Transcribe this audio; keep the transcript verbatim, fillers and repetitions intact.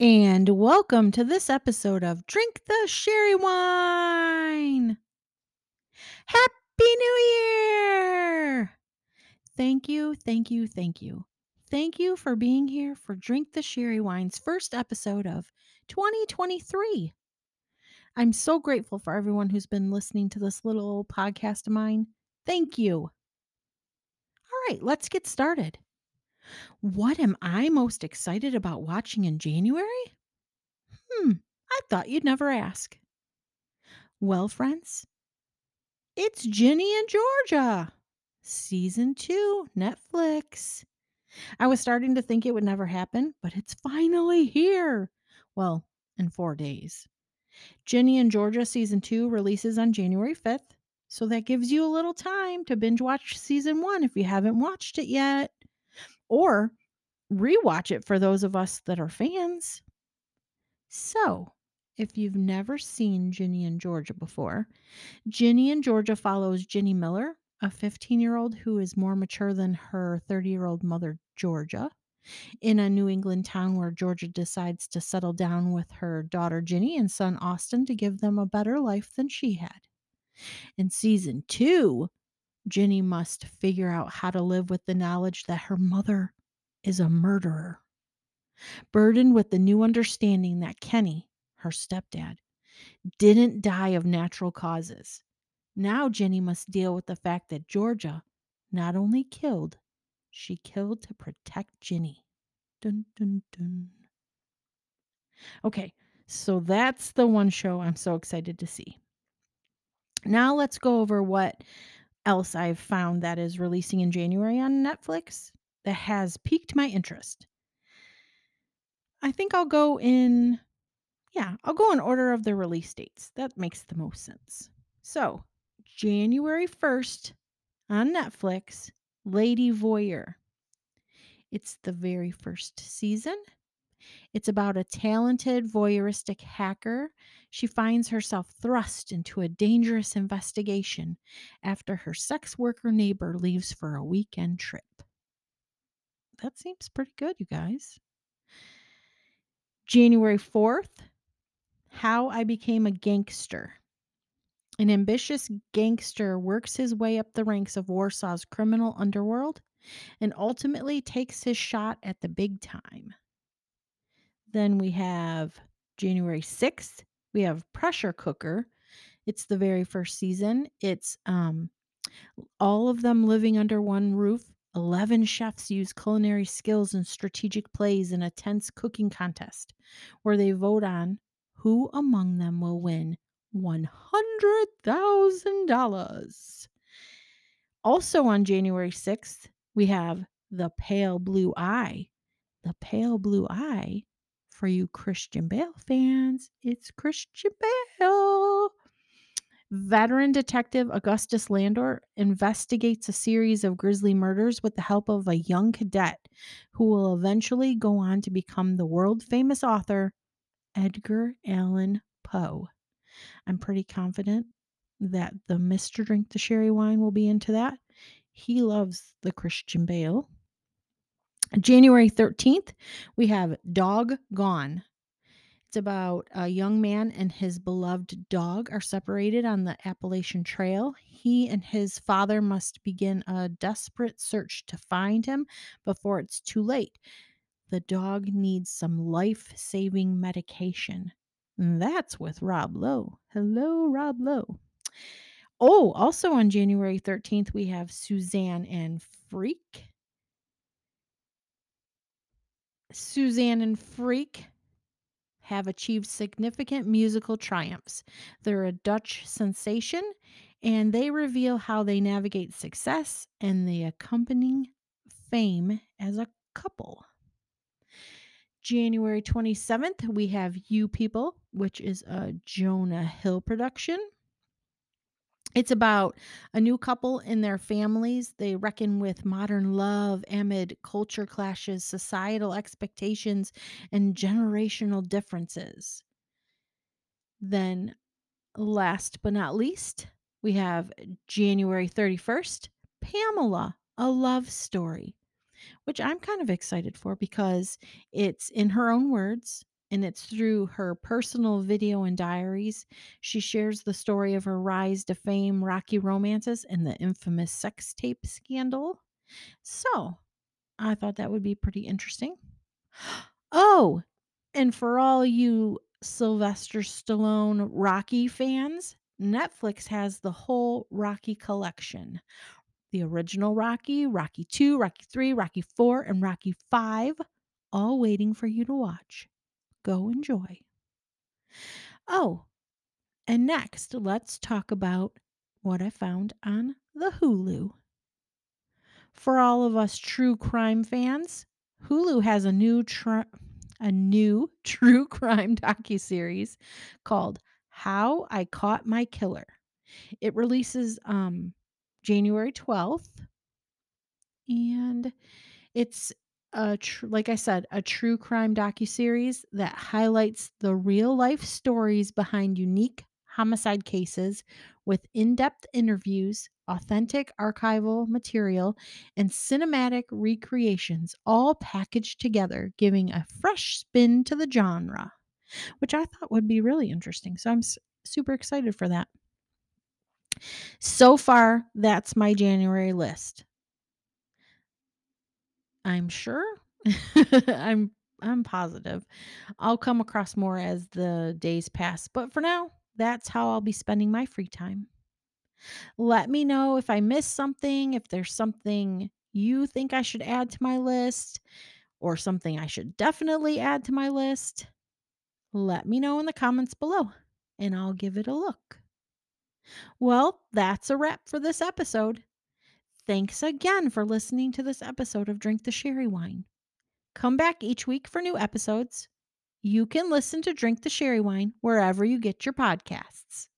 And welcome to this episode of Drink the Sherri Whine. Happy New Year! Thank you, thank you, thank you. Thank you for being here for Drink the Sherri Whine's first episode of twenty twenty-three. I'm so grateful for everyone who's been listening to this little old podcast of mine. Thank you. All right, let's get started. What am I most excited about watching in January? Hmm, I thought you'd never ask. Well, friends, it's Ginny and Georgia, Season two, Netflix. I was starting to think it would never happen, but it's finally here. Well, in four days. Ginny and Georgia Season two releases on January fifth, so that gives you a little time to binge watch Season one if you haven't watched it yet. Or rewatch it for those of us that are fans. So, if you've never seen Ginny and Georgia before, Ginny and Georgia follows Ginny Miller, a fifteen-year-old who is more mature than her thirty-year-old mother, Georgia, in a New England town where Georgia decides to settle down with her daughter, Ginny, and son, Austin, to give them a better life than she had. In Season two, Ginny must figure out how to live with the knowledge that her mother is a murderer, burdened with the new understanding that Kenny, her stepdad, didn't die of natural causes. Now Ginny must deal with the fact that Georgia not only killed, she killed to protect Ginny. Dun, dun, dun. Okay, so that's the one show I'm so excited to see. Now let's go over what else I've found that is releasing in January on Netflix that has piqued my interest. I think I'll go in, yeah, I'll go in order of the release dates. That makes the most sense. So, January first on Netflix, Lady Voyeur. It's the very first season. It's about a talented voyeuristic hacker. She finds herself thrust into a dangerous investigation after her sex worker neighbor leaves for a weekend trip. That seems pretty good, you guys. January fourth, How I Became a Gangster. An ambitious gangster works his way up the ranks of Warsaw's criminal underworld and ultimately takes his shot at the big time. Then we have January sixth. We have Pressure Cooker. It's the very first season. It's um, all of them living under one roof. eleven chefs use culinary skills and strategic plays in a tense cooking contest where they vote on who among them will win one hundred thousand dollars. Also on January sixth, we have The Pale Blue Eye. The Pale Blue Eye. For you Christian Bale fans, it's Christian Bale. Veteran detective Augustus Landor investigates a series of grisly murders with the help of a young cadet who will eventually go on to become the world-famous author Edgar Allan Poe. I'm pretty confident that the Mister Drink the Sherri Whine will be into that. He loves the Christian Bale. January thirteenth, we have Dog Gone. It's about a young man and his beloved dog are separated on the Appalachian Trail. He and his father must begin a desperate search to find him before it's too late. The dog needs some life-saving medication. And that's with Rob Lowe. Hello, Rob Lowe. Oh, also on January thirteenth, we have Suzanne and Freak. Suzanne and Freak have achieved significant musical triumphs. They're a Dutch sensation, and they reveal how they navigate success and the accompanying fame as a couple. January twenty-seventh, we have You People, which is a Jonah Hill production. It's about a new couple and their families. They reckon with modern love amid culture clashes, societal expectations, and generational differences. Then, last but not least, we have January thirty-first, Pamela, A Love Story, which I'm kind of excited for because it's in her own words. and it's through her personal video and diaries. She shares the story of her rise to fame, rocky romances, and the infamous sex tape scandal. So I thought that would be pretty interesting. Oh, and for all you Sylvester Stallone Rocky fans, Netflix has the whole Rocky collection. The original Rocky, Rocky two, Rocky three, Rocky four, and Rocky five, all waiting for you to watch. Go enjoy. Oh, and next, let's talk about what I found on the Hulu. For all of us true crime fans, Hulu has a new tr- a new true crime docuseries called How I Caught My Killer. It releases um January twelfth, and it's a tr- like I said, a true crime docuseries that highlights the real life stories behind unique homicide cases with in-depth interviews, authentic archival material, and cinematic recreations all packaged together, giving a fresh spin to the genre, which I thought would be really interesting. So I'm s- super excited for that. So far, that's my January list. I'm sure. I'm I'm positive I'll come across more as the days pass, but for now, that's how I'll be spending my free time. Let me know if I missed something, if there's something you think I should add to my list, or something I should definitely add to my list. Let me know in the comments below, and I'll give it a look. Well, that's a wrap for this episode. Thanks again for listening to this episode of Drink the Sherri Whine. Come back each week for new episodes. You can listen to Drink the Sherri Whine wherever you get your podcasts.